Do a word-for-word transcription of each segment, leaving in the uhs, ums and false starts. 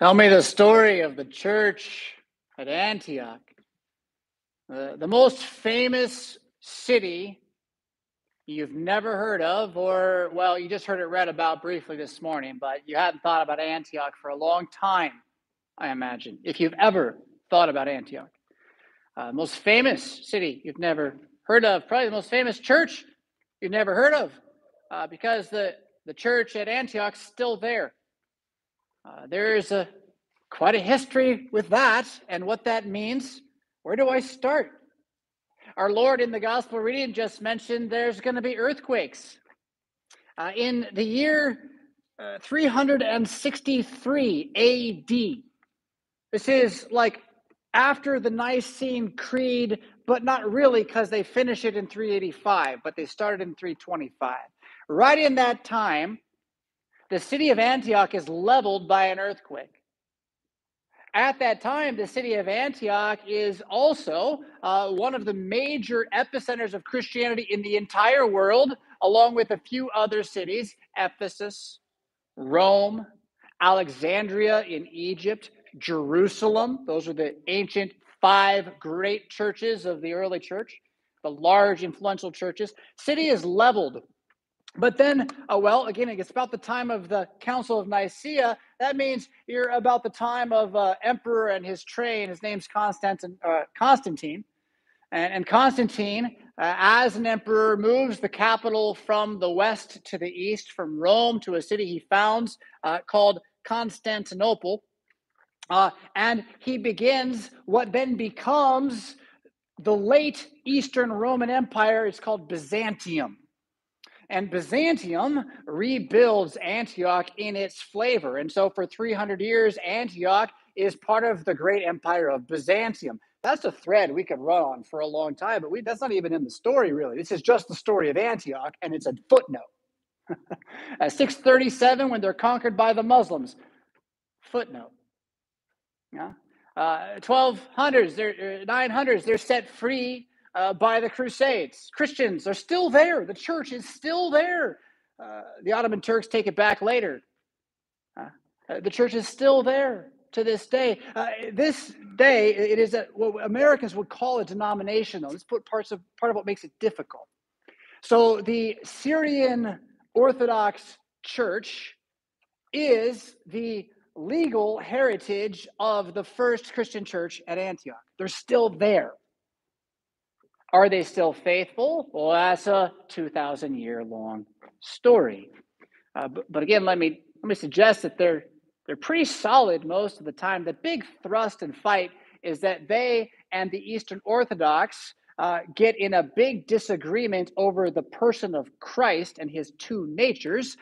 Tell me the story of the church at Antioch, uh, the most famous city you've never heard of, or, well, you just heard it read about briefly this morning, but you hadn't thought about Antioch for a long time, I imagine, if you've ever thought about Antioch. Uh, most famous city you've never heard of, probably the most famous church you've never heard of, uh, because the, the church at Antioch's still there. Uh, there's a, quite a history with that and what that means. Where do I start? Our Lord in the gospel reading just mentioned there's going to be earthquakes. Uh, in the year uh, three sixty-three A D, this is like after the Nicene Creed, but not really because they finish it in three eighty-five, but they started in three twenty-five. Right in that time, the city of Antioch is leveled by an earthquake. At that time, the city of Antioch is also uh, one of the major epicenters of Christianity in the entire world, along with a few other cities, Ephesus, Rome, Alexandria in Egypt, Jerusalem. Those are the ancient five great churches of the early church, the large influential churches. City is leveled. But then, oh, well, again, it's about the time of the Council of Nicaea. That means you're about the time of uh, emperor and his train. His name's Constantine. Uh, Constantine. And, and Constantine, uh, as an emperor, moves the capital from the west to the east, from Rome to a city he founds uh, called Constantinople. Uh, and he begins what then becomes the late Eastern Roman Empire. It's called Byzantium. And Byzantium rebuilds Antioch in its flavor. And so for three hundred years, Antioch is part of the great empire of Byzantium. That's a thread we could run on for a long time, but we, that's not even in the story, really. This is just the story of Antioch, and it's a footnote. At six thirty-seven, when they're conquered by the Muslims, footnote. Yeah, uh, twelve hundreds, they're, nine hundreds, they're set free Uh, by the Crusades. Christians are still there. The church is still there. Uh, the Ottoman Turks take it back later. Uh, the church is still there to this day. Uh, this day, it is a, what Americans would call a denomination, though. Let's put parts of, part of what makes it difficult. So the Syrian Orthodox Church is the legal heritage of the first Christian church at Antioch. They're still there. Are they still faithful? Well, that's a two thousand year long story. Uh, but, but again, let me let me suggest that they're they're pretty solid most of the time. The big thrust and fight is that they and the Eastern Orthodox uh, get in a big disagreement over the person of Christ and his two natures.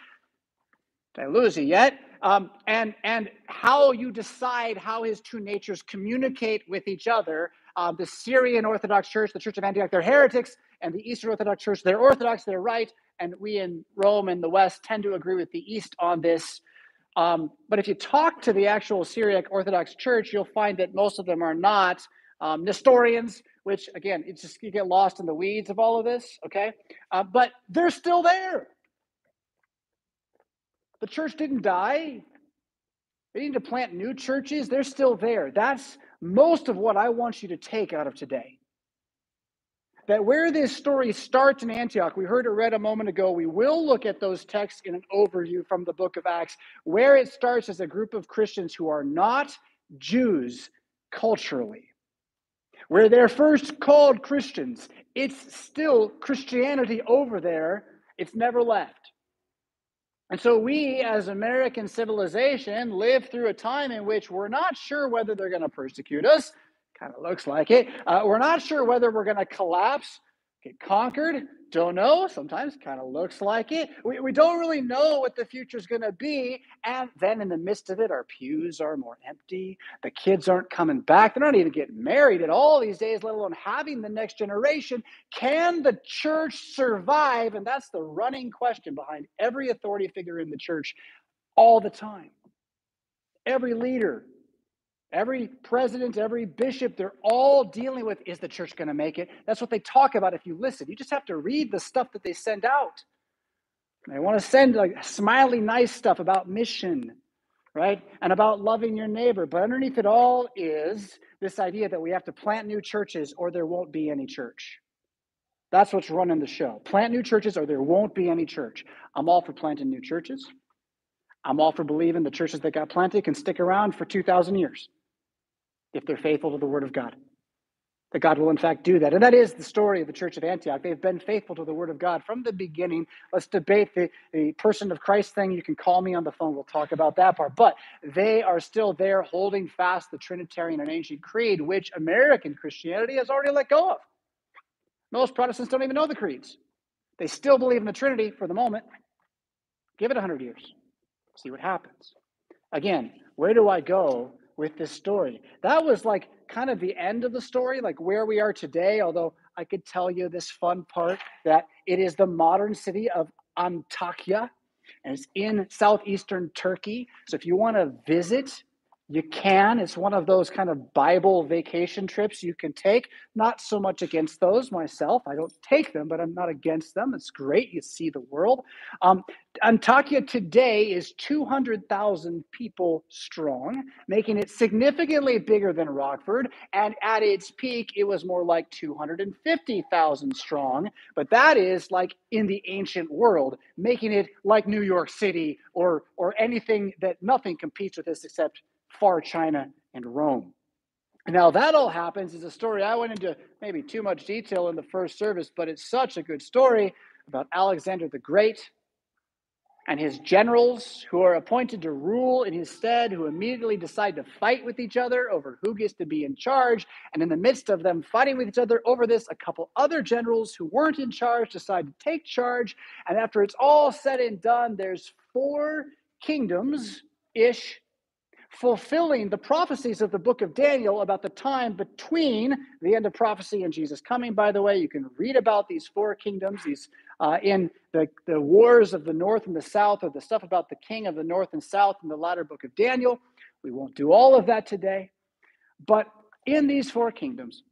Did I lose you yet? Um, and and how you decide how his two natures communicate with each other. Uh, the Syrian Orthodox Church, the Church of Antioch, they're heretics, and the Eastern Orthodox Church, they're Orthodox, they're right, and we in Rome and the West tend to agree with the East on this. Um, but if you talk to the actual Syriac Orthodox Church, you'll find that most of them are not um, Nestorians, which, again, it's just you get lost in the weeds of all of this, okay? Uh, but they're still there. The church didn't die. They need to plant new churches. They're still there. That's most of what I want you to take out of today. That where this story starts in Antioch, we heard it read a moment ago, we will look at those texts in an overview from the book of Acts, where it starts as a group of Christians who are not Jews culturally. Where they're first called Christians, it's still Christianity over there. It's never left. And so we, as American civilization, live through a time in which we're not sure whether they're going to persecute us. Kind of looks like it. Uh, we're not sure whether we're going to collapse, get conquered. Don't know. Sometimes kind of looks like it. We, we don't really know what the future is going to be. And then in the midst of it, our pews are more empty. The kids aren't coming back. They're not even getting married at all these days, let alone having the next generation. Can the church survive? And that's the running question behind every authority figure in the church all the time. Every leader, every president, every bishop, they're all dealing with, is the church going to make it? That's what they talk about if you listen. You just have to read the stuff that they send out. They want to send like smiley, nice stuff about mission right? And about loving your neighbor. But underneath it all is this idea that we have to plant new churches or there won't be any church. That's what's running the show. Plant new churches or there won't be any church. I'm all for planting new churches. I'm all for believing the churches that got planted can stick around for two thousand years if they're faithful to the word of God, that God will in fact do that. And that is the story of the church of Antioch. They've been faithful to the word of God from the beginning. Let's debate the, the person of Christ thing. You can call me on the phone. We'll talk about that part. But they are still there holding fast the Trinitarian and ancient creed, which American Christianity has already let go of. Most Protestants don't even know the creeds. They still believe in the Trinity for the moment. Give it one hundred years. See what happens. Again, where do I go with this story? That was like kind of the end of the story, like where we are today, although I could tell you this fun part that it is the modern city of Antakya, and it's in southeastern Turkey. So if you want to visit, you can. It's one of those kind of Bible vacation trips you can take. Not so much against those myself. I don't take them, but I'm not against them. It's great. You see the world. Um, Antakya today is two hundred thousand people strong, making it significantly bigger than Rockford. And at its peak, it was more like two hundred fifty thousand strong. But that is like in the ancient world, making it like New York City or, or anything that nothing competes with this except far China and Rome. Now that all happens is a story I went into maybe too much detail in the first service, but it's such a good story about Alexander the Great and his generals who are appointed to rule in his stead, who immediately decide to fight with each other over who gets to be in charge. And in the midst of them fighting with each other over this, a couple other generals who weren't in charge decide to take charge. And after it's all said and done, there's four kingdoms-ish fulfilling the prophecies of the book of Daniel about the time between the end of prophecy and Jesus coming. By the way, you can read about these four kingdoms, these uh, in the, the wars of the north and the south, or the stuff about the king of the north and south in the latter book of Daniel. We won't do all of that today. But in these four kingdoms,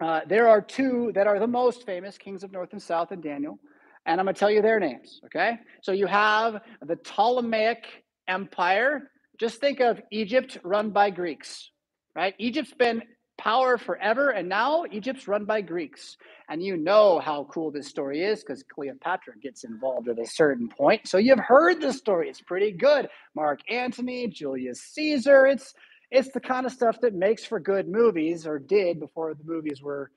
uh, there are two that are the most famous kings of north and south in Daniel, and I'm going to tell you their names, okay? So you have the Ptolemaic Empire. Just think of Egypt run by Greeks, right? Egypt's been power forever, and now Egypt's run by Greeks. And you know how cool this story is because Cleopatra gets involved at a certain point. So you've heard this story. It's pretty good. Mark Antony, Julius Caesar. It's, it's the kind of stuff that makes for good movies, or did before the movies were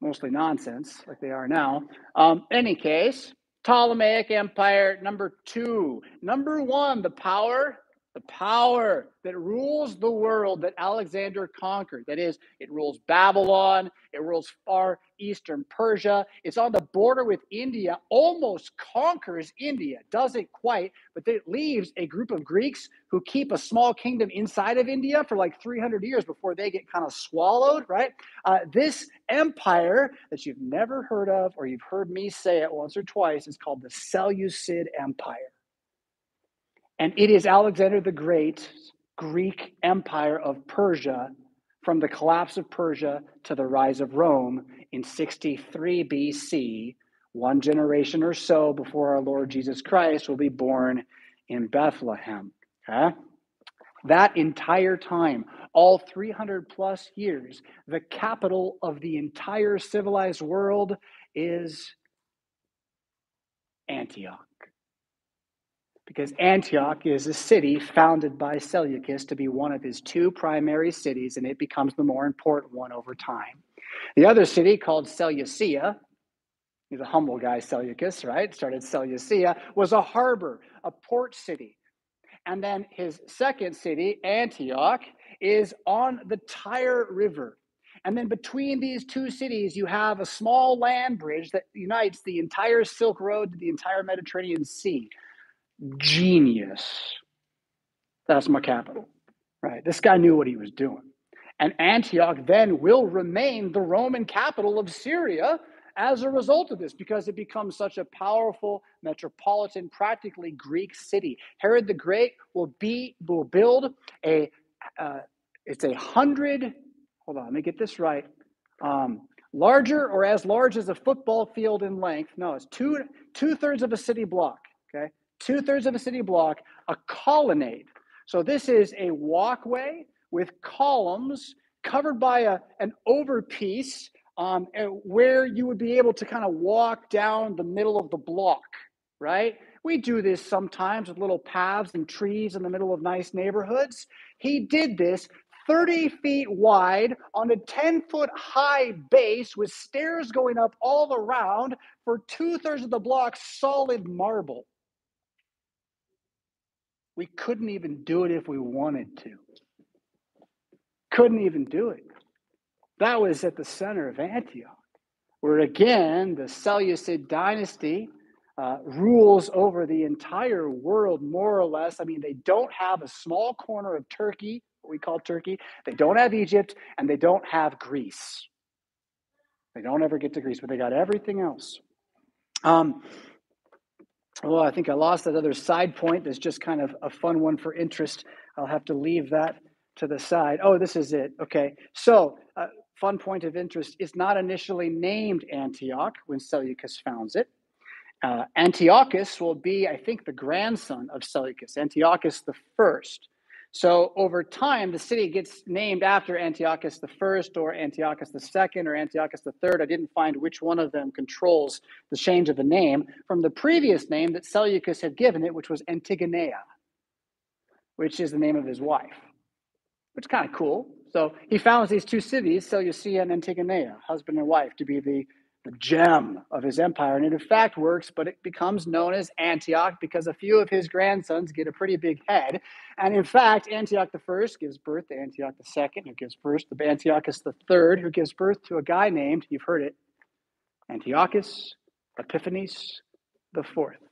mostly nonsense like they are now. Um, any case, Ptolemaic Empire, number two. Number one, the power... The power that rules the world that Alexander conquered. That is, it rules Babylon. It rules far eastern Persia. It's on the border with India, almost conquers India. Doesn't quite, but it leaves a group of Greeks who keep a small kingdom inside of India for like three hundred years before they get kind of swallowed, right? Uh, this empire that you've never heard of, or you've heard me say it once or twice, is called the Seleucid Empire. And it is Alexander the Great's Greek Empire of Persia, from the collapse of Persia to the rise of Rome in sixty-three B C, one generation or so before our Lord Jesus Christ will be born in Bethlehem. Okay? That entire time, all three hundred plus years, the capital of the entire civilized world is Antioch. Because Antioch is a city founded by Seleucus to be one of his two primary cities, and it becomes the more important one over time. The other city, called Seleucia, he's a humble guy, Seleucus, right? Started Seleucia, was a harbor, a port city. And then his second city, Antioch, is on the Tyre River. And then between these two cities, you have a small land bridge that unites the entire Silk Road to the entire Mediterranean Sea. Genius. That's my capital, right? This guy knew what he was doing. And Antioch then will remain the Roman capital of Syria as a result of this, because it becomes such a powerful metropolitan, practically Greek city. Herod the Great will be will build a uh, it's a hundred. Hold on, let me get this right. Um, larger or as large as a football field in length. No, it's two two thirds of a city block. Okay. Two-thirds of a city block, a colonnade So this is a walkway with columns covered by a, an overpiece um, where you would be able to kind of walk down the middle of the block, right? We do this sometimes with little paths and trees in the middle of nice neighborhoods. He did this thirty feet wide on a ten foot high base with stairs going up all around for two thirds of the block, solid marble. We couldn't even do it if we wanted to. Couldn't even do it. That was at the center of Antioch, where again, the Seleucid dynasty Uh, rules over the entire world, more or less. I mean, they don't have a small corner of Turkey, what we call Turkey. They don't have Egypt, and they don't have Greece. They don't ever get to Greece, but they got everything else. Um, well, I think I lost that other side point. There's just kind of a fun one for interest. I'll have to leave that to the side. Oh, this is it. Okay, so uh, fun point of interest. It's not initially named Antioch when Seleucus founds it. Uh, Antiochus will be, I think, the grandson of Seleucus, Antiochus the First. So over time, the city gets named after Antiochus the First or Antiochus the Second or Antiochus the Third. I didn't find which one of them controls the change of the name from the previous name that Seleucus had given it, which was Antigonea, which is the name of his wife, which is kind of cool. So he founds these two cities, Seleucia and Antigonea, husband and wife, to be the the gem of his empire. And it in fact works, but it becomes known as Antioch because a few of his grandsons get a pretty big head. And in fact, Antioch the First gives birth to Antioch the Second, who gives birth to Antiochus the Third, who gives birth to a guy named, you've heard it, Antiochus Epiphanes the Fourth.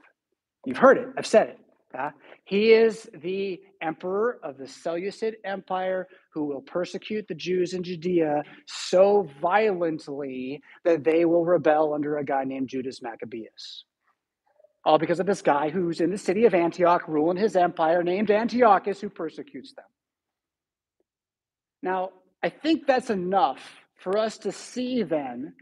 You've heard it. I've said it. Uh, he is the emperor of the Seleucid Empire who will persecute the Jews in Judea so violently that they will rebel under a guy named Judas Maccabeus. All because of this guy who's in the city of Antioch ruling his empire named Antiochus, who persecutes them. Now, I think that's enough for us to see then.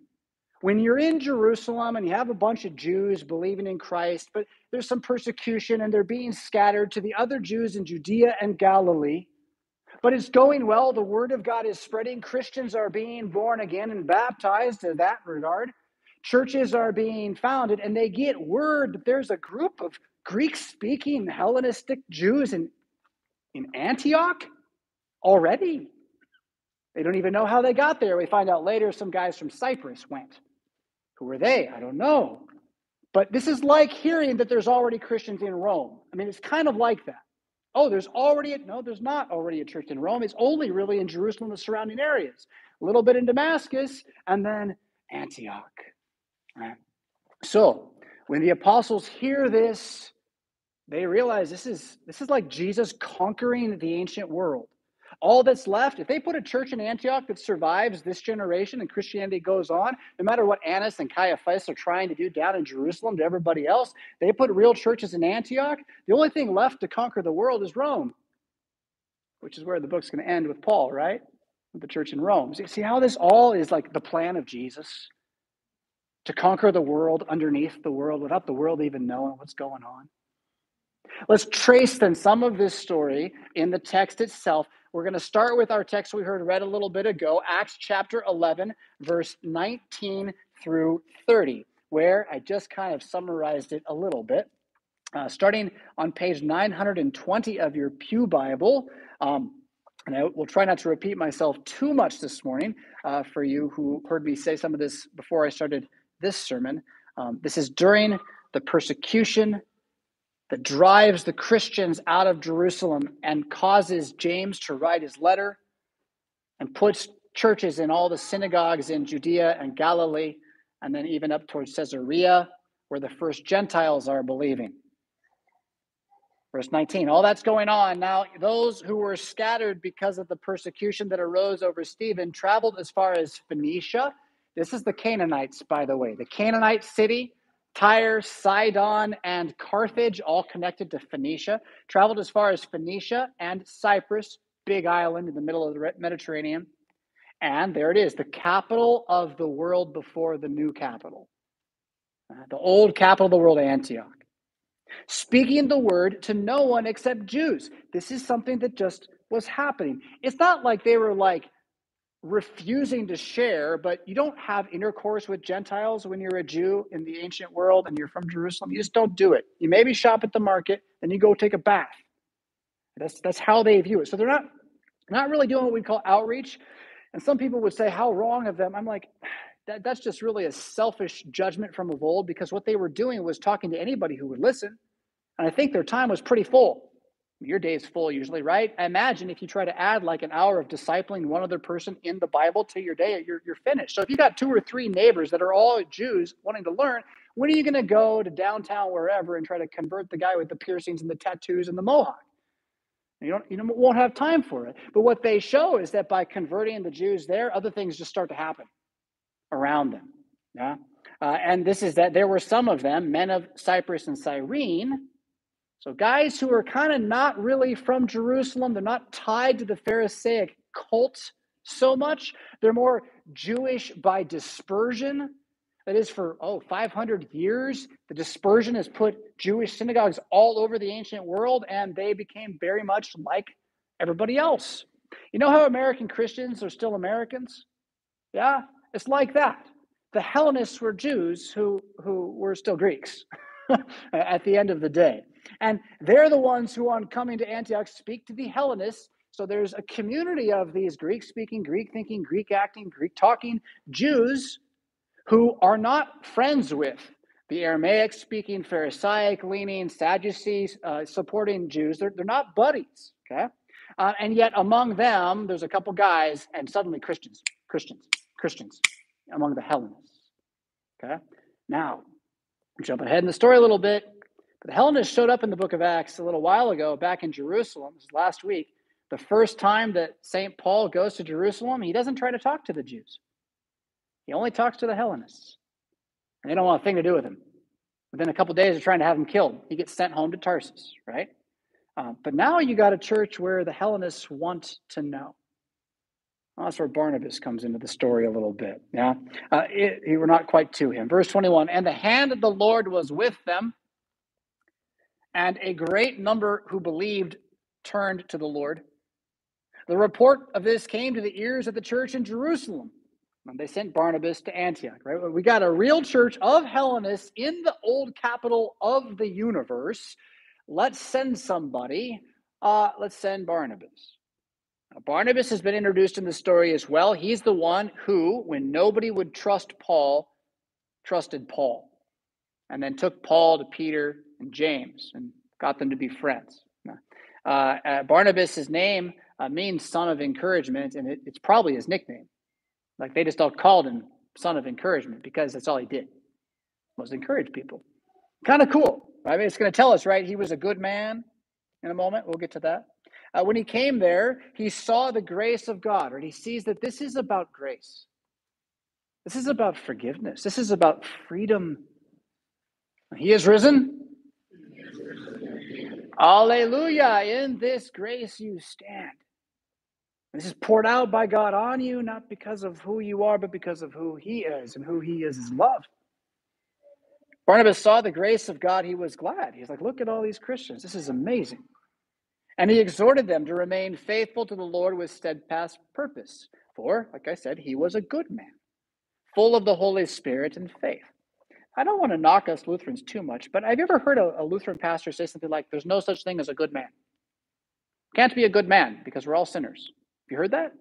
When you're in Jerusalem and you have a bunch of Jews believing in Christ, but there's some persecution and they're being scattered to the other Jews in Judea and Galilee, but it's going well. The word of God is spreading. Christians are being born again and baptized in that regard. Churches are being founded, and they get word that there's a group of Greek-speaking Hellenistic Jews in, in Antioch already. They don't even know how they got there. We find out later some guys from Cyprus went. Who were they? I don't know. But this is like hearing that there's already Christians in Rome. I mean, it's kind of like that. Oh, there's already, a, no, there's not already a church in Rome. It's only really in Jerusalem and the surrounding areas. A little bit in Damascus and then Antioch. Right? So when the apostles hear this, they realize this is this is like Jesus conquering the ancient world. All that's left, if they put a church in Antioch that survives this generation and Christianity goes on, no matter what Annas and Caiaphas are trying to do down in Jerusalem to everybody else, they put real churches in Antioch. The only thing left to conquer the world is Rome, which is where the book's going to end with Paul, right? With the church in Rome. See how this all is like the plan of Jesus to conquer the world underneath the world without the world even knowing what's going on. Let's trace then some of this story in the text itself. We're going to start with our text we heard read a little bit ago, Acts chapter eleven, verse nineteen through thirty, where I just kind of summarized it a little bit. Uh, starting on page nine hundred twenty of your pew Bible, um, and I will try not to repeat myself too much this morning uh, for you who heard me say some of this before I started this sermon. Um, this is during the persecution that drives the Christians out of Jerusalem and causes James to write his letter and puts churches in all the synagogues in Judea and Galilee, and then even up towards Caesarea, where the first Gentiles are believing. Verse nineteen, all that's going on. Now, those who were scattered because of the persecution that arose over Stephen traveled as far as Phoenicia. This is the Canaanites, by the way, the Canaanite city. Tyre, Sidon, and Carthage, all connected to Phoenicia, traveled as far as Phoenicia and Cyprus, big island in the middle of the Mediterranean. And there it is, the capital of the world before the new capital. The old capital of the world, Antioch. speaking the word to no one except Jews. This is something that just was happening. It's not like they were like refusing to share, but you don't have intercourse with Gentiles when you're a Jew in the ancient world and you're from Jerusalem. You just don't do it. You maybe shop at the market, then you go take a bath. That's that's how they view it. So they're not, not really doing what we call outreach. And some people would say, how wrong of them. I'm like, that, that's just really a selfish judgment from of old, because what they were doing was talking to anybody who would listen. And I think their time was pretty full. Your day is full usually, right? I imagine if you try to add like an hour of discipling one other person in the Bible to your day, you're, you're finished. So if you got two or three neighbors that are all Jews wanting to learn, when are you going to go to downtown wherever and try to convert the guy with the piercings and the tattoos and the mohawk? You don't, you don't, won't have time for it. But what they show is that by converting the Jews there, other things just start to happen around them. Yeah, uh, and this is that there were some of them, men of Cyprus and Cyrene, so guys who are kind of not really from Jerusalem. They're not tied to the Pharisaic cult so much. They're more Jewish by dispersion. That is, for, oh, five hundred years, the dispersion has put Jewish synagogues all over the ancient world, and they became very much like everybody else. You know how American Christians are still Americans? Yeah, it's like that. The Hellenists were Jews who, who were still Greeks at the end of the day. And they're the ones who, on coming to Antioch, speak to the Hellenists. So there's a community of these Greek-speaking, Greek-thinking, Greek-acting, Greek-talking Jews who are not friends with the Aramaic-speaking, Pharisaic-leaning, Sadducee-supporting uh, Jews. They're, they're not buddies, okay? Uh, and yet among them, there's a couple guys, and suddenly Christians, Christians, Christians among the Hellenists, okay? Now, jump ahead in the story a little bit. The Hellenists showed up in the book of Acts a little while ago back in Jerusalem. This was last week. The first time that Saint Paul goes to Jerusalem, he doesn't try to talk to the Jews. He only talks to the Hellenists, and they don't want a thing to do with him. Within a couple days, they're trying to have him killed. He gets sent home to Tarsus, right? Uh, but now you got a church where the Hellenists want to know. Well, that's where Barnabas comes into the story a little bit. Yeah, uh, it, it, we're not quite to him. Verse twenty-one, and the hand of the Lord was with them, and a great number who believed turned to the Lord. The report of this came to the ears of the church in Jerusalem. They sent Barnabas to Antioch, right? We got a real church of Hellenists in the old capital of the universe. Let's send somebody. Uh, let's send Barnabas. Now, Barnabas has been introduced in the story as well. He's the one who, when nobody would trust Paul, trusted Paul, and then took Paul to Peter and James and got them to be friends. Uh, uh, Barnabas' name uh, means son of encouragement, and it, it's probably his nickname. Like, they just all called him son of encouragement because that's all he did, was encourage people. Kind of cool, right? I mean, it's going to tell us, right? He was a good man in a moment. We'll get to that. Uh, when he came there, he saw the grace of God, right? He sees that this is about grace. This is about forgiveness. This is about freedom. He is risen. He is risen. Alleluia. In this grace you stand. This is poured out by God on you, not because of who you are, but because of who he is, and who he is is love. Barnabas saw the grace of God. He was glad. He's like, look at all these Christians. This is amazing. And he exhorted them to remain faithful to the Lord with steadfast purpose. For, like I said, he was a good man, full of the Holy Spirit and faith. I don't want to knock us Lutherans too much, but have you ever heard a, a Lutheran pastor say something like, there's no such thing as a good man? Can't be a good man because we're all sinners. You heard that?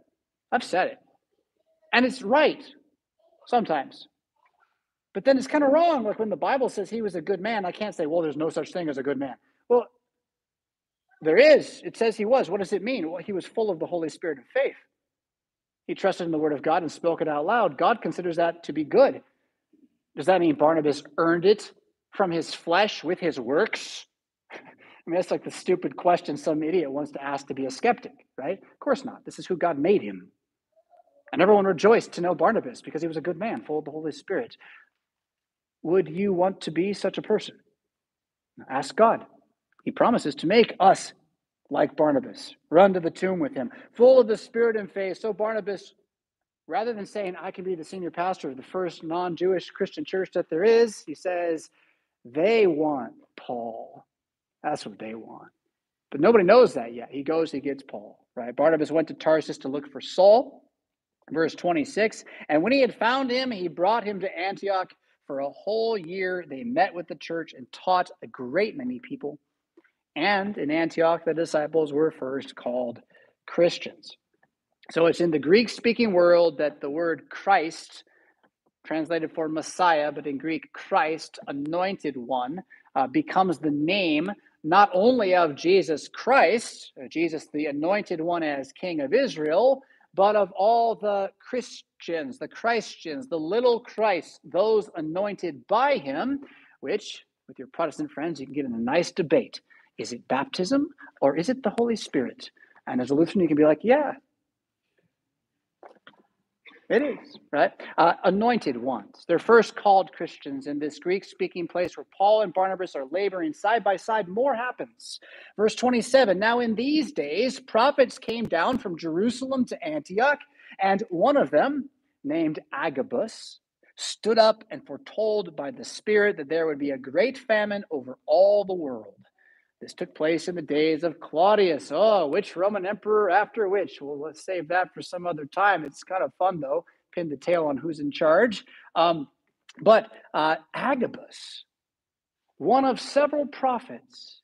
I've said it. And it's right sometimes. But then it's kind of wrong. Like, when the Bible says he was a good man, I can't say, well, there's no such thing as a good man. Well, there is. It says he was. What does it mean? Well, he was full of the Holy Spirit and faith. He trusted in the word of God and spoke it out loud. God considers that to be good. Does that mean Barnabas earned it from his flesh with his works? I mean, that's like the stupid question some idiot wants to ask to be a skeptic, right? Of course not. This is who God made him. And everyone rejoiced to know Barnabas because he was a good man, full of the Holy Spirit. Would you want to be such a person? Ask God. He promises to make us like Barnabas. Run to the tomb with him, full of the Spirit and faith. So Barnabas, rather than saying, I can be the senior pastor of the first non-Jewish Christian church that there is, he says, They want Paul. That's what they want. But nobody knows that yet. He goes, he gets Paul, right? Barnabas went to Tarsus to look for Saul, verse twenty-six. And when he had found him, he brought him to Antioch. For a whole year, they met with the church and taught a great many people. And in Antioch, the disciples were first called Christians. So it's in the Greek-speaking world that the word Christ, translated for Messiah, but in Greek, Christ, anointed one, uh, becomes the name not only of Jesus Christ, Jesus the anointed one as King of Israel, but of all the Christians, the Christians, the little Christ, those anointed by him, which, with your Protestant friends, you can get in a nice debate. Is it baptism or is it the Holy Spirit? And as a Lutheran, you can be like, yeah, it is, right? Uh, anointed ones. They're first called Christians in this Greek-speaking place where Paul and Barnabas are laboring side by side. More happens. Verse twenty-seven, now in these days, prophets came down from Jerusalem to Antioch, and one of them, named Agabus, stood up and foretold by the Spirit that there would be a great famine over all the world. This took place in the days of Claudius. Oh, which Roman emperor after which? Well, let's save that for some other time. It's kind of fun, though. Pin the tail on who's in charge. Um, but uh, Agabus, one of several prophets.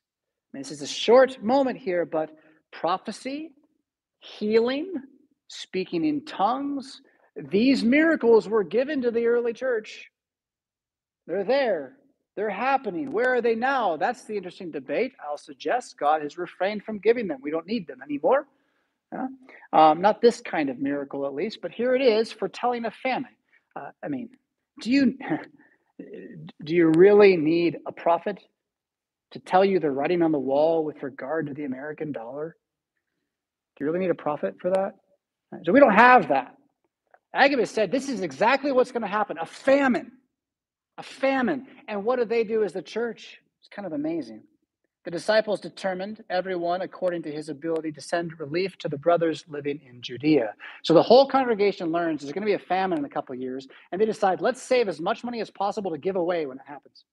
I mean, this is a short moment here, but prophecy, healing, speaking in tongues, these miracles were given to the early church. They're there. They're happening. Where are they now? That's the interesting debate. I'll suggest God has refrained from giving them. We don't need them anymore. Huh? Um, not this kind of miracle, at least. But here it is, foretelling a famine. Uh, I mean, do you do you really need a prophet to tell you the writing on the wall with regard to the American dollar? Do you really need a prophet for that? So we don't have that. Agabus said, this is exactly what's going to happen, a famine. A famine. And what do they do as the church? It's kind of amazing. The disciples determined, everyone according to his ability, to send relief to the brothers living in Judea. So the whole congregation learns there's going to be a famine in a couple of years, and they decide, let's save as much money as possible to give away when it happens.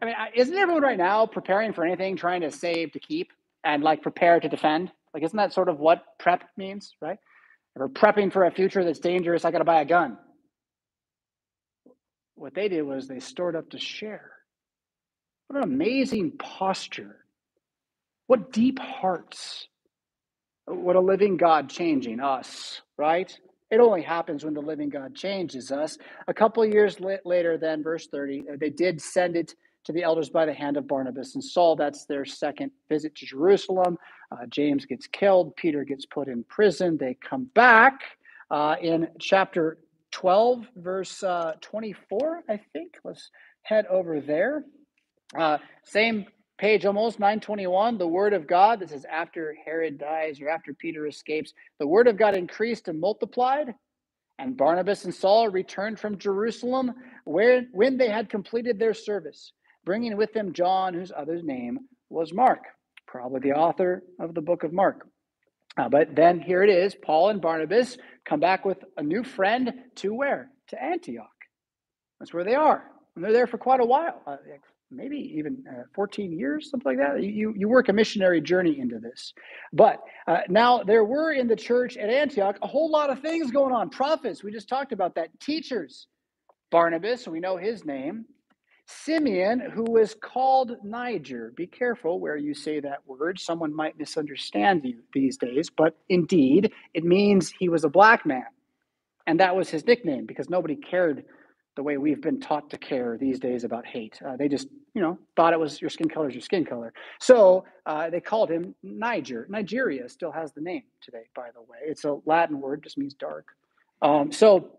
I mean, isn't everyone right now preparing for anything, trying to save to keep and, like, prepare to defend? Like, isn't that sort of what prep means, right? If we're prepping for a future that's dangerous, I got to buy a gun. What they did was they stored up to share. What an amazing posture. What deep hearts. What a living God changing us, right? It only happens when the living God changes us. A couple of years later then, verse thirty, they did send it to the elders by the hand of Barnabas and Saul. That's their second visit to Jerusalem. Uh, James gets killed. Peter gets put in prison. They come back uh, in chapter twelve, verse uh, twenty-four, I think. Let's head over there. Uh, same page almost, nine twenty-one, the word of God. This is after Herod dies or after Peter escapes. The word of God increased and multiplied, and Barnabas and Saul returned from Jerusalem where when they had completed their service, bringing with them John, whose other name was Mark, probably the author of the book of Mark. Uh, but then here it is, Paul and Barnabas come back with a new friend to where? To Antioch. That's where they are. And they're there for quite a while, uh, maybe even uh, fourteen years, something like that. You, you work a missionary journey into this. But uh, now there were in the church at Antioch a whole lot of things going on. Prophets, we just talked about that. Teachers, Barnabas, we know his name. Simeon, who was called Niger. Be careful where you say that word. Someone might misunderstand you these days, but indeed, it means he was a black man. And that was his nickname because nobody cared the way we've been taught to care these days about hate. Uh, they just, you know, thought it was your skin color is your skin color. So uh, they called him Niger. Nigeria still has the name today, by the way. It's a Latin word, just means dark. Um, so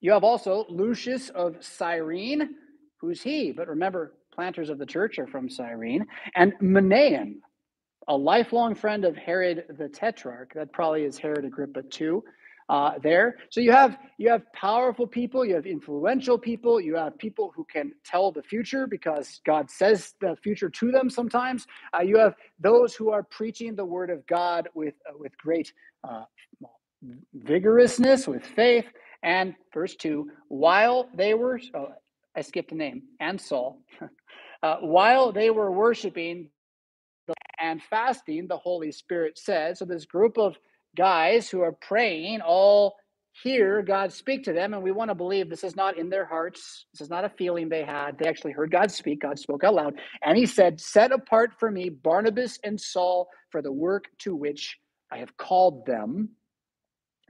you have also Lucius of Cyrene. Who's he? But remember, planters of the church are from Cyrene. And Menaean, a lifelong friend of Herod the Tetrarch. That probably is Herod Agrippa the second uh, there. So you have, you have powerful people. You have influential people. You have people who can tell the future because God says the future to them sometimes. Uh, you have those who are preaching the word of God with, uh, with great uh, vigorousness, with faith. And verse two, while they were... Uh, I skipped the name, and Saul, uh, while they were worshiping and fasting, the Holy Spirit said. So this group of guys who are praying all hear God speak to them, and we want to believe this is not in their hearts. This is not a feeling they had. They actually heard God speak. God spoke out loud, and he said, "Set apart for me Barnabas and Saul for the work to which I have called them."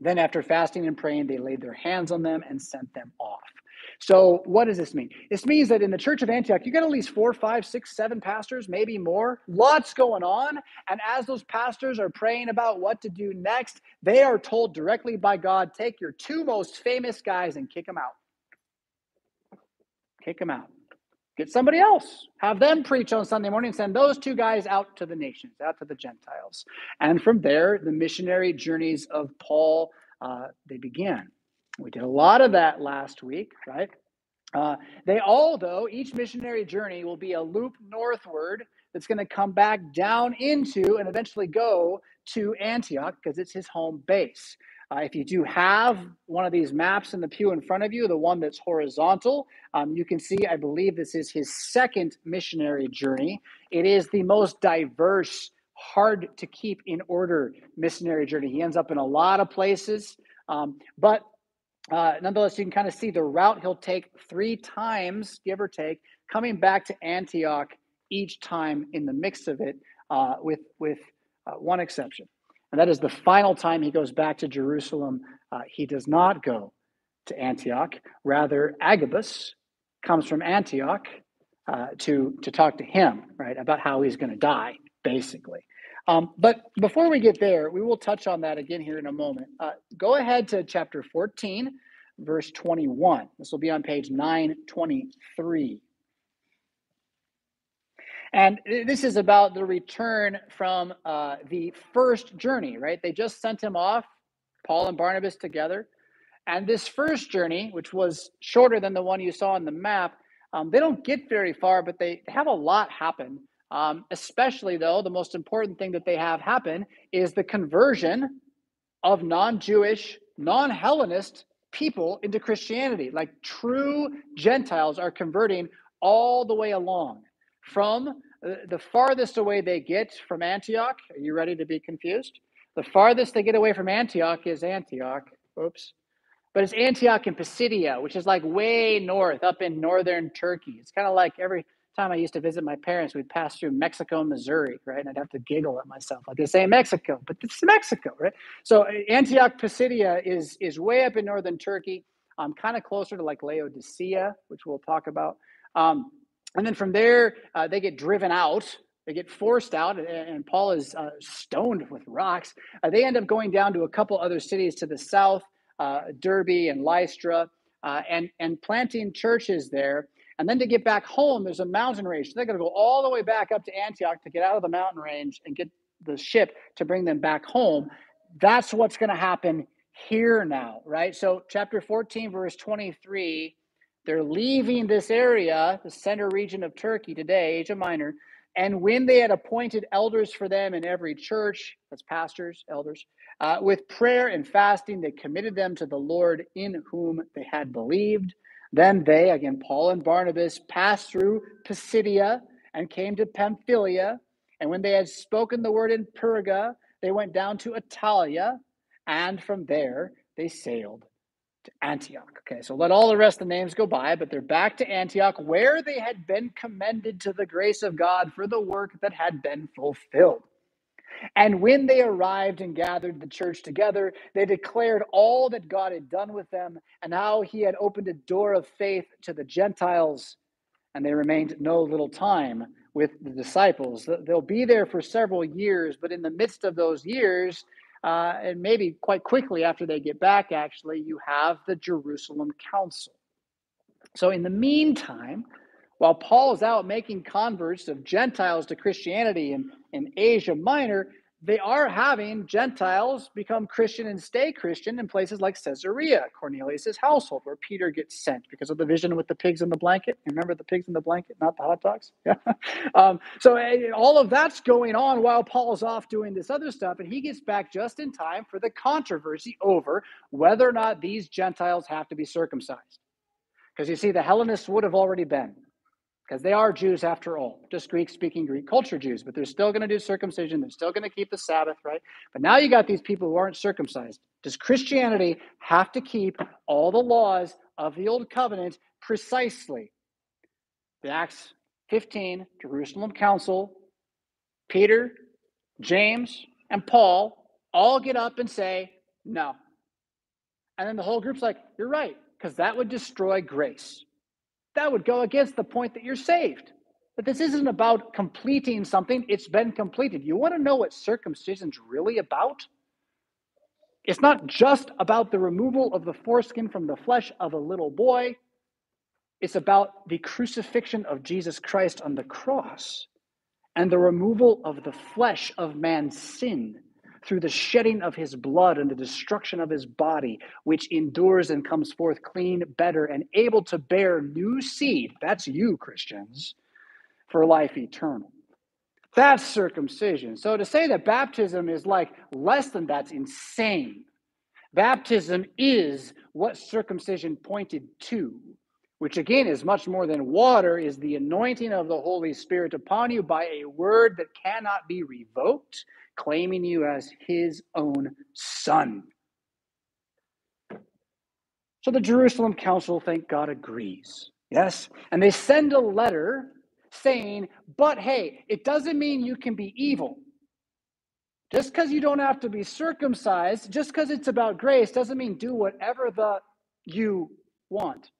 Then after fasting and praying, they laid their hands on them and sent them off. So what does this mean? This means that in the church of Antioch, you got at least four, five, six, seven pastors, maybe more. Lots going on. And as those pastors are praying about what to do next, they are told directly by God, take your two most famous guys and kick them out. Kick them out. Get somebody else. Have them preach on Sunday morning and send those two guys out to the nations, out to the Gentiles. And from there, the missionary journeys of Paul, uh, they begin. We did a lot of that last week, right? Uh, they all, though, each missionary journey will be a loop northward that's going to come back down into and eventually go to Antioch because it's his home base. Uh, if you do have one of these maps in the pew in front of you, the one that's horizontal, um, you can see, I believe this is his second missionary journey. It is the most diverse, hard to keep in order missionary journey. He ends up in a lot of places, um, but Uh, nonetheless, you can kind of see the route he'll take three times, give or take, coming back to Antioch each time in the mix of it, uh, with with uh, one exception. And that is the final time he goes back to Jerusalem. Uh, he does not go to Antioch. Rather, Agabus comes from Antioch uh, to, to talk to him, right, about how he's going to die, basically. Um, but before we get there, we will touch on that again here in a moment. Uh, go ahead to chapter fourteen, verse twenty-one. This will be on page nine twenty-three. And this is about the return from uh, the first journey, right? They just sent him off, Paul and Barnabas together. And this first journey, which was shorter than the one you saw on the map, um, they don't get very far, but they have a lot happen. Um, especially, though, the most important thing that they have happen is the conversion of non-Jewish, non-Hellenist people into Christianity. Like true Gentiles are converting all the way along from the farthest away they get from Antioch. Are you ready to be confused? The farthest they get away from Antioch is Antioch. Oops. But it's Antioch in Pisidia, which is like way north, up in northern Turkey. It's kind of like every... time I used to visit my parents, we'd pass through Mexico, Missouri, right? And I'd have to giggle at myself, like this ain't Mexico, but it's Mexico, right? So Antioch Pisidia is is way up in northern Turkey, um, kind of closer to like Laodicea, which we'll talk about. Um, and then from there, uh, they get driven out, they get forced out, and, and Paul is uh, stoned with rocks. Uh, they end up going down to a couple other cities to the south, uh, Derbe and Lystra, uh, and and planting churches there. And then to get back home, there's a mountain range. So they're going to go all the way back up to Antioch to get out of the mountain range and get the ship to bring them back home. That's what's going to happen here now, right? So chapter fourteen, verse twenty-three, they're leaving this area, the center region of Turkey today, Asia Minor. And when they had appointed elders for them in every church, that's pastors, elders, uh, with prayer and fasting, they committed them to the Lord in whom they had believed. Then they, again, Paul and Barnabas, passed through Pisidia and came to Pamphylia. And when they had spoken the word in Perga, they went down to Italia. And from there, they sailed to Antioch. Okay, so let all the rest of the names go by, but they're back to Antioch, where they had been commended to the grace of God for the work that had been fulfilled. And when they arrived and gathered the church together, they declared all that God had done with them and how he had opened a door of faith to the Gentiles. And they remained no little time with the disciples. They'll be there for several years, but in the midst of those years, uh, and maybe quite quickly after they get back, actually, you have the Jerusalem Council. So in the meantime, while Paul's out making converts of Gentiles to Christianity in, in Asia Minor, they are having Gentiles become Christian and stay Christian in places like Caesarea, Cornelius' household, where Peter gets sent because of the vision with the pigs in the blanket. Remember the pigs in the blanket, not the hot dogs? Yeah. Um, so all of that's going on while Paul's off doing this other stuff, and he gets back just in time for the controversy over whether or not these Gentiles have to be circumcised. Because you see, the Hellenists would have already been, because they are Jews after all, just Greek-speaking Greek culture Jews, but they're still going to do circumcision. They're still going to keep the Sabbath, right? But now you got these people who aren't circumcised. Does Christianity have to keep all the laws of the Old Covenant precisely? The Acts fifteen, Jerusalem Council, Peter, James, and Paul all get up and say, no. And then the whole group's like, you're right, because that would destroy grace. That would go against the point that you're saved. But this isn't about completing something. It's been completed. You want to know what circumcision's really about? It's not just about the removal of the foreskin from the flesh of a little boy. It's about the crucifixion of Jesus Christ on the cross and the removal of the flesh of man's sin through the shedding of his blood and the destruction of his body, which endures and comes forth clean, better, and able to bear new seed. That's you, Christians, for life eternal. That's circumcision. So to say that baptism is like less than that's insane. Baptism is what circumcision pointed to, which again is much more than water, is the anointing of the Holy Spirit upon you by a word that cannot be revoked, claiming you as his own son. So the Jerusalem Council, thank God, agrees. Yes? And they send a letter saying, but hey, it doesn't mean you can be evil. Just because you don't have to be circumcised, just because it's about grace, doesn't mean do whatever the you want.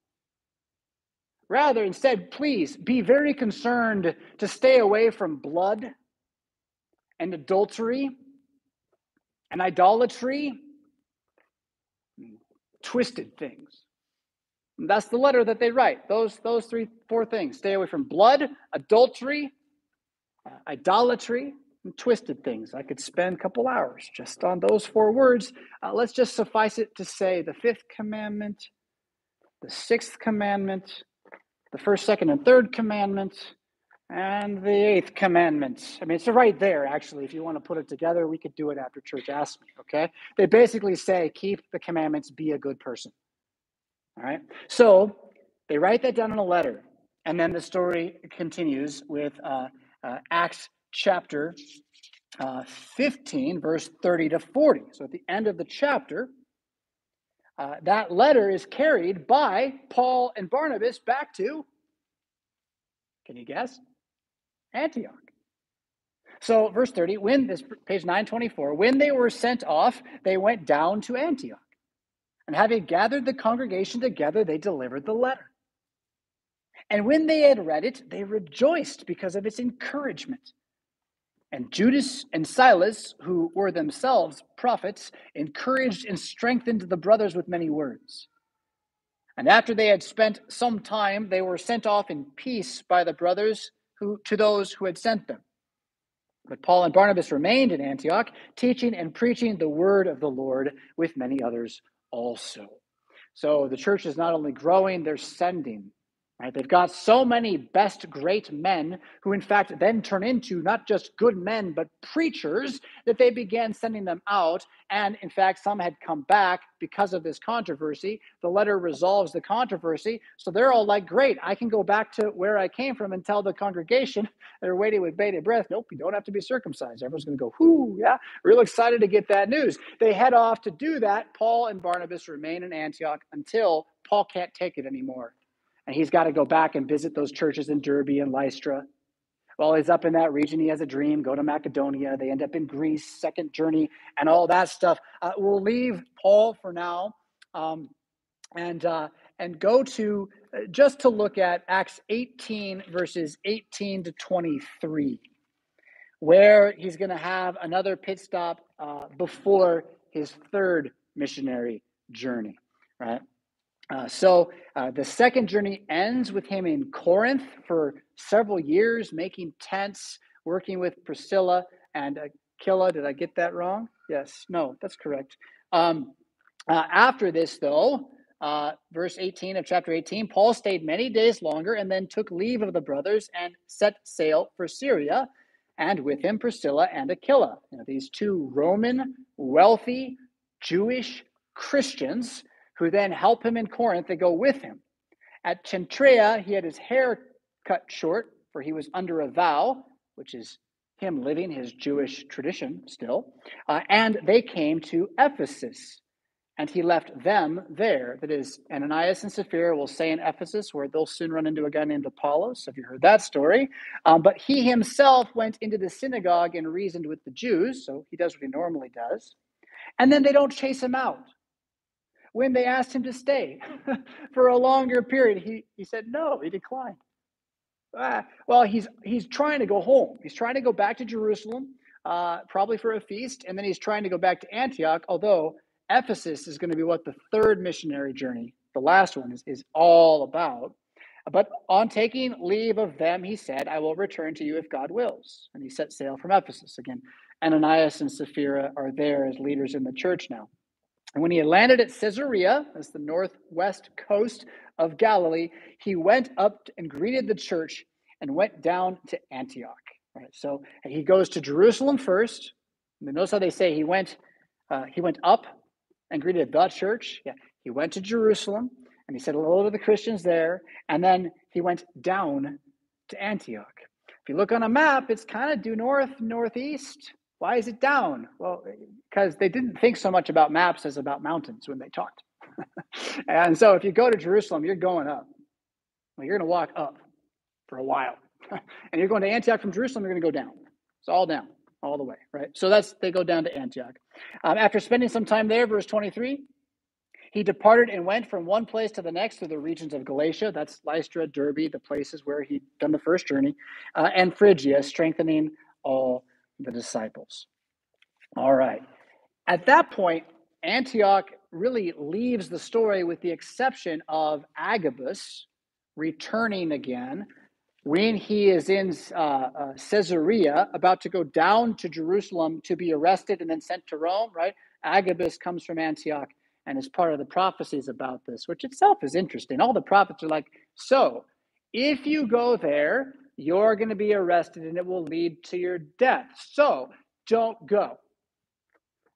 Rather, instead, please be very concerned to stay away from blood and adultery and idolatry, and twisted things. And that's the letter that they write. Those, those three, four things. Stay away from blood, adultery, uh, idolatry, and twisted things. I could spend a couple hours just on those four words. Uh, let's just suffice it to say the fifth commandment, the sixth commandment, the first, second, and third commandment, and the eighth commandment. I mean, it's right there, actually. If you want to put it together, we could do it after church. Ask me, okay? They basically say, keep the commandments, be a good person. All right? So they write that down in a letter, and then the story continues with uh, uh, Acts chapter uh, fifteen, verse thirty to forty. So at the end of the chapter, Uh, that letter is carried by Paul and Barnabas back to, can you guess? Antioch. So verse thirty, when this page nine twenty-four, when they were sent off, they went down to Antioch. And having gathered the congregation together, they delivered the letter. And when they had read it, they rejoiced because of its encouragement. And Judas and Silas, who were themselves prophets, encouraged and strengthened the brothers with many words. And after they had spent some time, they were sent off in peace by the brothers who, to those who had sent them. But Paul and Barnabas remained in Antioch, teaching and preaching the word of the Lord with many others also. So the church is not only growing, they're sending. Right? They've got so many best great men who, in fact, then turn into not just good men, but preachers that they began sending them out. And, in fact, some had come back because of this controversy. The letter resolves the controversy. So they're all like, great, I can go back to where I came from and tell the congregation. They're waiting with bated breath. Nope, you don't have to be circumcised. Everyone's going to go, whoo, yeah, real excited to get that news. They head off to do that. Paul and Barnabas remain in Antioch until Paul can't take it anymore. And he's got to go back and visit those churches in Derbe and Lystra. While he's up in that region, he has a dream, go to Macedonia. They end up in Greece, second journey, and all that stuff. Uh, we'll leave Paul for now um, and uh, and go to, uh, just to look at Acts eighteen, verses eighteen to twenty-three, where he's going to have another pit stop uh, before his third missionary journey, right? Uh, so uh, the second journey ends with him in Corinth for several years, making tents, working with Priscilla and Aquila. Did I get that wrong? Yes. No, that's correct. Um, uh, after this, though, uh, verse eighteen of chapter eighteen, Paul stayed many days longer and then took leave of the brothers and set sail for Syria, and with him Priscilla and Aquila. Now, these two Roman, wealthy, Jewish Christians who then help him in Corinth, they go with him. At Cenchrea, he had his hair cut short, for he was under a vow, which is him living his Jewish tradition still. Uh, and they came to Ephesus, and he left them there. That is, Ananias and Sapphira will stay in Ephesus, where they'll soon run into a guy named Apollos. Have you heard that story? Um, but he himself went into the synagogue and reasoned with the Jews, so he does what he normally does. And then they don't chase him out. When they asked him to stay for a longer period, he, he said no, he declined. Ah, well, he's he's trying to go home. He's trying to go back to Jerusalem, uh, probably for a feast, and then he's trying to go back to Antioch, although Ephesus is going to be what the third missionary journey, the last one, is, is all about. But on taking leave of them, he said, I will return to you if God wills. And he set sail from Ephesus. Again, Ananias and Sapphira are there as leaders in the church now. And when he landed at Caesarea, that's the northwest coast of Galilee, he went up and greeted the church and went down to Antioch. Right? So he goes to Jerusalem first. And notice how they say he went, uh, he went up and greeted the church. Yeah, he went to Jerusalem and he said hello to the Christians there. And then he went down to Antioch. If you look on a map, it's kind of due north, northeast. Why is it down? Well, because they didn't think so much about maps as about mountains when they taught. And so if you go to Jerusalem, you're going up. Well, you're going to walk up for a while. And you're going to Antioch from Jerusalem, you're going to go down. It's all down, all the way, right? So that's they go down to Antioch. Um, after spending some time there, verse twenty-three, he departed and went from one place to the next through the regions of Galatia. That's Lystra, Derbe, the places where he'd done the first journey, uh, and Phrygia, strengthening all the disciples. All right. At that point, Antioch really leaves the story with the exception of Agabus returning again when he is in uh, uh, Caesarea, about to go down to Jerusalem to be arrested and then sent to Rome, right? Agabus comes from Antioch and is part of the prophecies about this, which itself is interesting. All the prophets are like, so if you go there, you're going to be arrested and it will lead to your death. So don't go.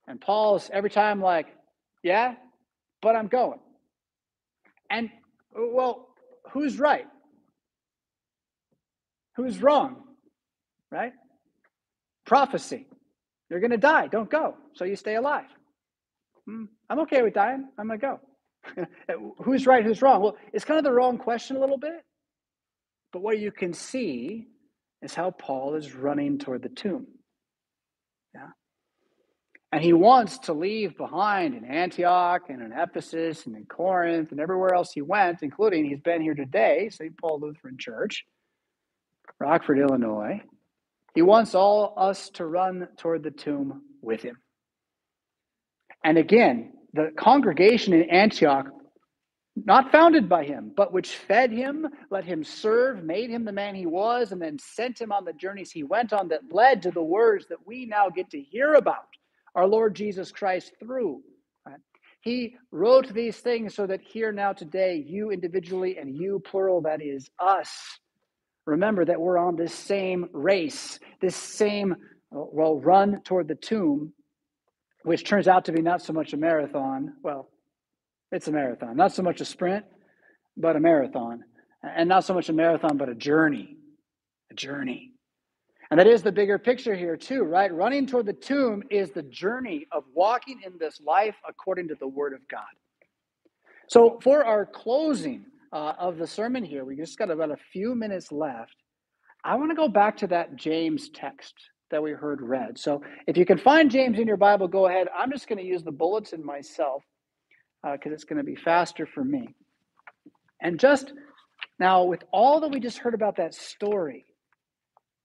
And Paul's every time like, yeah, but I'm going. And well, who's right? Who's wrong? Right? Prophecy. You're going to die. Don't go. So you stay alive. Hmm, I'm okay with dying. I'm going to go. Who's right? Who's wrong? Well, it's kind of the wrong question a little bit. But what you can see is how Paul is running toward the tomb. Yeah. And he wants to leave behind in Antioch and in Ephesus and in Corinth and everywhere else he went, including he's been here today, Saint Paul Lutheran Church, Rockford, Illinois. He wants all us to run toward the tomb with him. And again, the congregation in Antioch, not founded by him, but which fed him, let him serve, made him the man he was, and then sent him on the journeys he went on that led to the words that we now get to hear about our Lord Jesus Christ through. Right? He wrote these things so that here now today, you individually and you plural, that is us, remember that we're on this same race, this same, well, run toward the tomb, which turns out to be not so much a marathon, well, it's a marathon, not so much a sprint, but a marathon, and not so much a marathon, but a journey, a journey. And that is the bigger picture here too, right? Running toward the tomb is the journey of walking in this life according to the Word of God. So for our closing uh, of the sermon here, we just got about a few minutes left. I want to go back to that James text that we heard read. So if you can find James in your Bible, go ahead. I'm just going to use the bulletin myself, because uh, it's going to be faster for me. And just now, with all that we just heard about that story,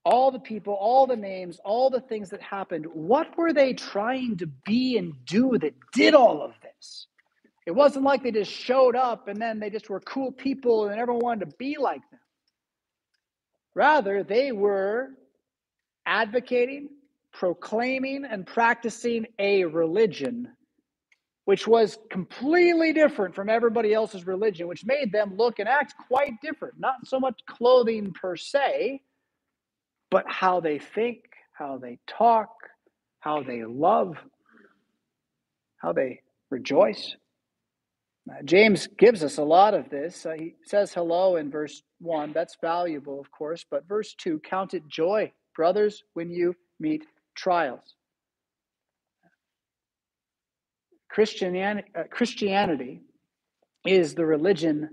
all the people, all the names, all the things that happened, what were they trying to be and do that did all of this? It wasn't like they just showed up and then they just were cool people and everyone wanted to be like them. Rather, they were advocating, proclaiming, and practicing a religion which was completely different from everybody else's religion, which made them look and act quite different. Not so much clothing per se, but how they think, how they talk, how they love, how they rejoice. Uh, James gives us a lot of this. Uh, he says hello in verse one. That's valuable, of course. But verse two, count it joy, brothers, when you meet trials. Christian, uh, Christianity is the religion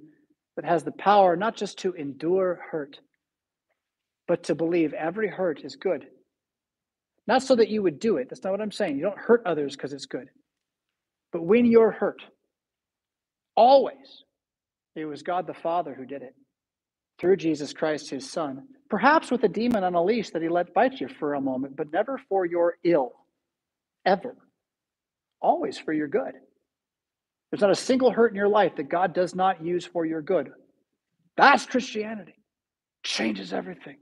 that has the power not just to endure hurt, but to believe every hurt is good. Not so that you would do it. That's not what I'm saying. You don't hurt others because it's good. But when you're hurt, always, it was God the Father who did it, through Jesus Christ, his Son, perhaps with a demon on a leash that he let bite you for a moment, but never for your ill, ever. Always for your good. There's not a single hurt in your life that God does not use for your good. That's Christianity. Changes everything.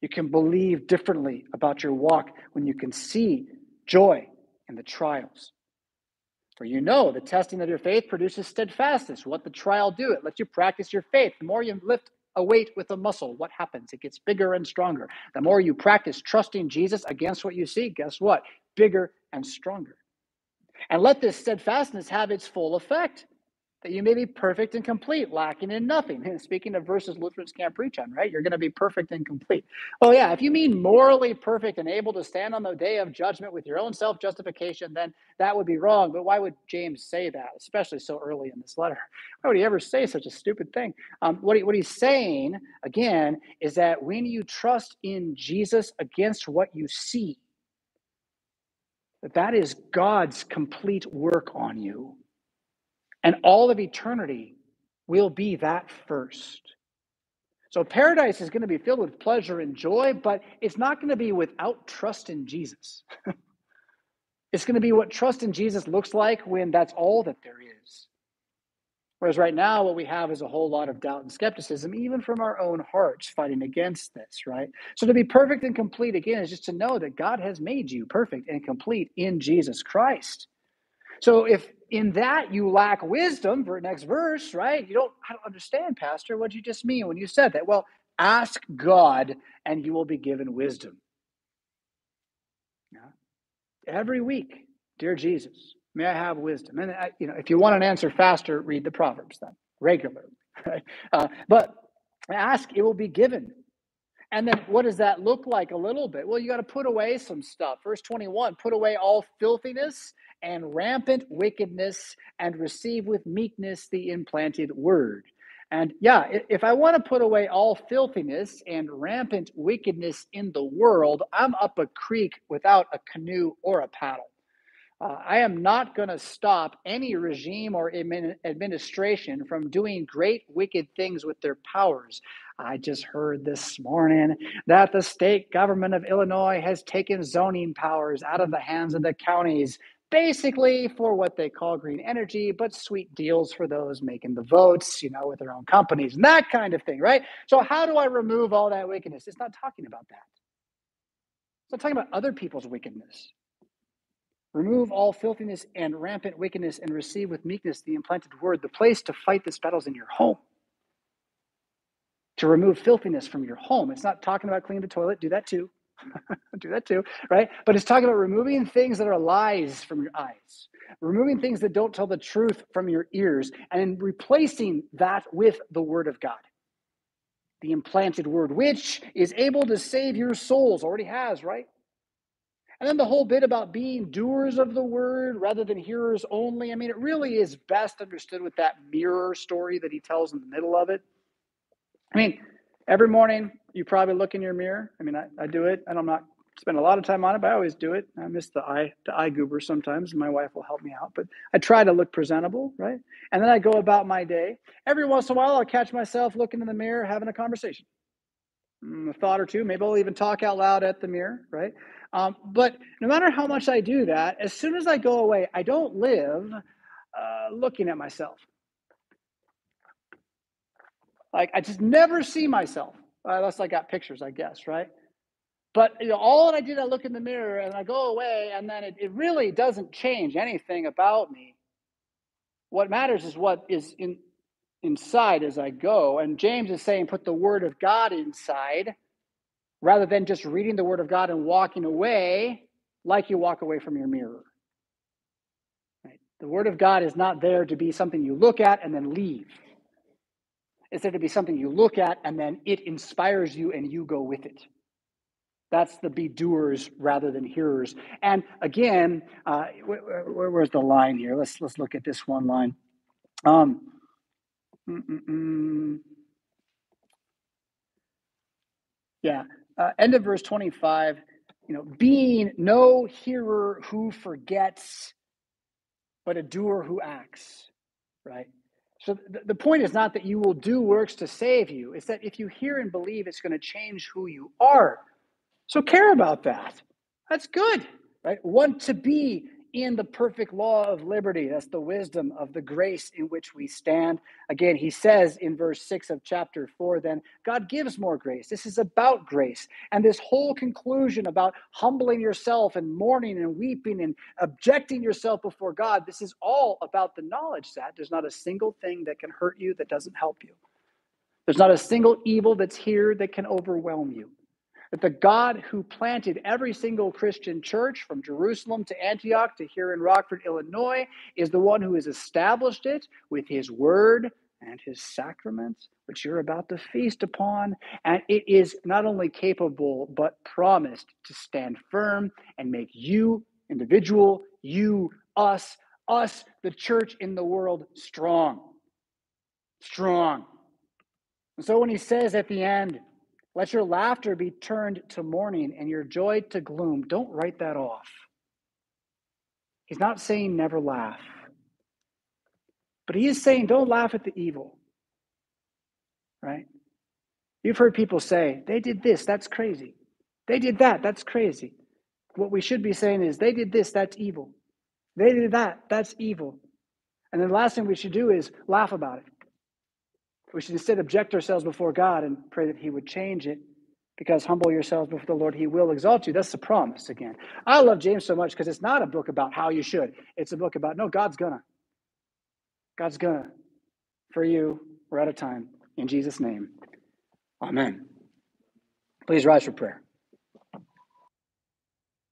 You can believe differently about your walk when you can see joy in the trials. For you know the testing of your faith produces steadfastness. What the trial do? It lets you practice your faith. The more you lift a weight with a muscle, what happens? It gets bigger and stronger. The more you practice trusting Jesus against what you see, guess what? Bigger and stronger. And let this steadfastness have its full effect, that you may be perfect and complete, lacking in nothing. And speaking of verses Lutherans can't preach on, right? You're going to be perfect and complete. Oh yeah, if you mean morally perfect and able to stand on the day of judgment with your own self-justification, then that would be wrong. But why would James say that, especially so early in this letter? Why would he ever say such a stupid thing? Um, what, he, what he's saying, again, is that when you trust in Jesus against what you see, that that is God's complete work on you. And all of eternity will be that first. So paradise is going to be filled with pleasure and joy, but it's not going to be without trust in Jesus. It's going to be what trust in Jesus looks like when that's all that there is. Whereas right now, what we have is a whole lot of doubt and skepticism, even from our own hearts fighting against this, right? So to be perfect and complete, again, is just to know that God has made you perfect and complete in Jesus Christ. So if in that you lack wisdom, for next verse, right? You don't, I don't understand, Pastor. What did you just mean when you said that? Well, ask God and you will be given wisdom. Yeah. Every week, dear Jesus, may I have wisdom? And I, you know, if you want an answer faster, read the Proverbs then, regularly. Right? Uh, but ask, it will be given. And then what does that look like a little bit? Well, you got to put away some stuff. Verse twenty-one, put away all filthiness and rampant wickedness and receive with meekness the implanted word. And yeah, if I want to put away all filthiness and rampant wickedness in the world, I'm up a creek without a canoe or a paddle. Uh, I am not going to stop any regime or admin- administration from doing great wicked things with their powers. I just heard this morning that the state government of Illinois has taken zoning powers out of the hands of the counties, basically for what they call green energy, but sweet deals for those making the votes, you know, with their own companies and that kind of thing, right? So how do I remove all that wickedness? It's not talking about that. It's not talking about other people's wickedness. Remove all filthiness and rampant wickedness and receive with meekness the implanted word. The place to fight this battle is in your home. To remove filthiness from your home. It's not talking about cleaning the toilet. Do that too. Do that too, right? But it's talking about removing things that are lies from your eyes. Removing things that don't tell the truth from your ears. And replacing that with the word of God. The implanted word, which is able to save your souls. Already has, right? And then the whole bit about being doers of the word rather than hearers only. I mean, it really is best understood with that mirror story that he tells in the middle of it. I mean, every morning you probably look in your mirror. I mean, I, I do it, and I'm not spend a lot of time on it, but I always do it. I miss the eye, the eye goober sometimes, and my wife will help me out. But I try to look presentable, right? And then I go about my day. Every once in a while, I'll catch myself looking in the mirror, having a conversation. A thought or two. Maybe I'll even talk out loud at the mirror, right? Um, but no matter how much I do that, as soon as I go away, I don't live uh, looking at myself. Like, I just never see myself, unless I got pictures, I guess, right? But you know, all that I did, I look in the mirror and I go away, and then it, it really doesn't change anything about me. What matters is what is in, inside as I go. And James is saying, put the word of God inside, rather than just reading the word of God and walking away like you walk away from your mirror. Right? The word of God is not there to be something you look at and then leave. It's there to be something you look at and then it inspires you and you go with it. That's the be doers rather than hearers. And again, uh, where, where, where's the line here? Let's let's look at this one line. Um, mm-mm-mm. Yeah, uh, end of verse twenty-five. You know, being no hearer who forgets, but a doer who acts, right? So th- the point is not that you will do works to save you. It's that if you hear and believe, it's going to change who you are. So care about that. That's good, right? Want to be in the perfect law of liberty. That's the wisdom of the grace in which we stand. Again, he says in verse six of chapter four, then, God gives more grace. This is about grace. And this whole conclusion about humbling yourself and mourning and weeping and objecting yourself before God, this is all about the knowledge that there's not a single thing that can hurt you that doesn't help you. There's not a single evil that's here that can overwhelm you. That the God who planted every single Christian church from Jerusalem to Antioch to here in Rockford, Illinois, is the one who has established it with his word and his sacraments, which you're about to feast upon. And it is not only capable, but promised to stand firm and make you, individual, you, us, us, the church in the world, strong. Strong. And so when he says at the end, let your laughter be turned to mourning and your joy to gloom. Don't write that off. He's not saying never laugh. But he is saying don't laugh at the evil. Right? You've heard people say, they did this, that's crazy. They did that, that's crazy. What we should be saying is, they did this, that's evil. They did that, that's evil. And then the last thing we should do is laugh about it. We should instead object ourselves before God and pray that he would change it, because humble yourselves before the Lord, he will exalt you. That's the promise again. I love James so much because it's not a book about how you should. It's a book about, no, God's gonna. God's gonna. For you, we're out of time. In Jesus' name, amen. Please rise for prayer.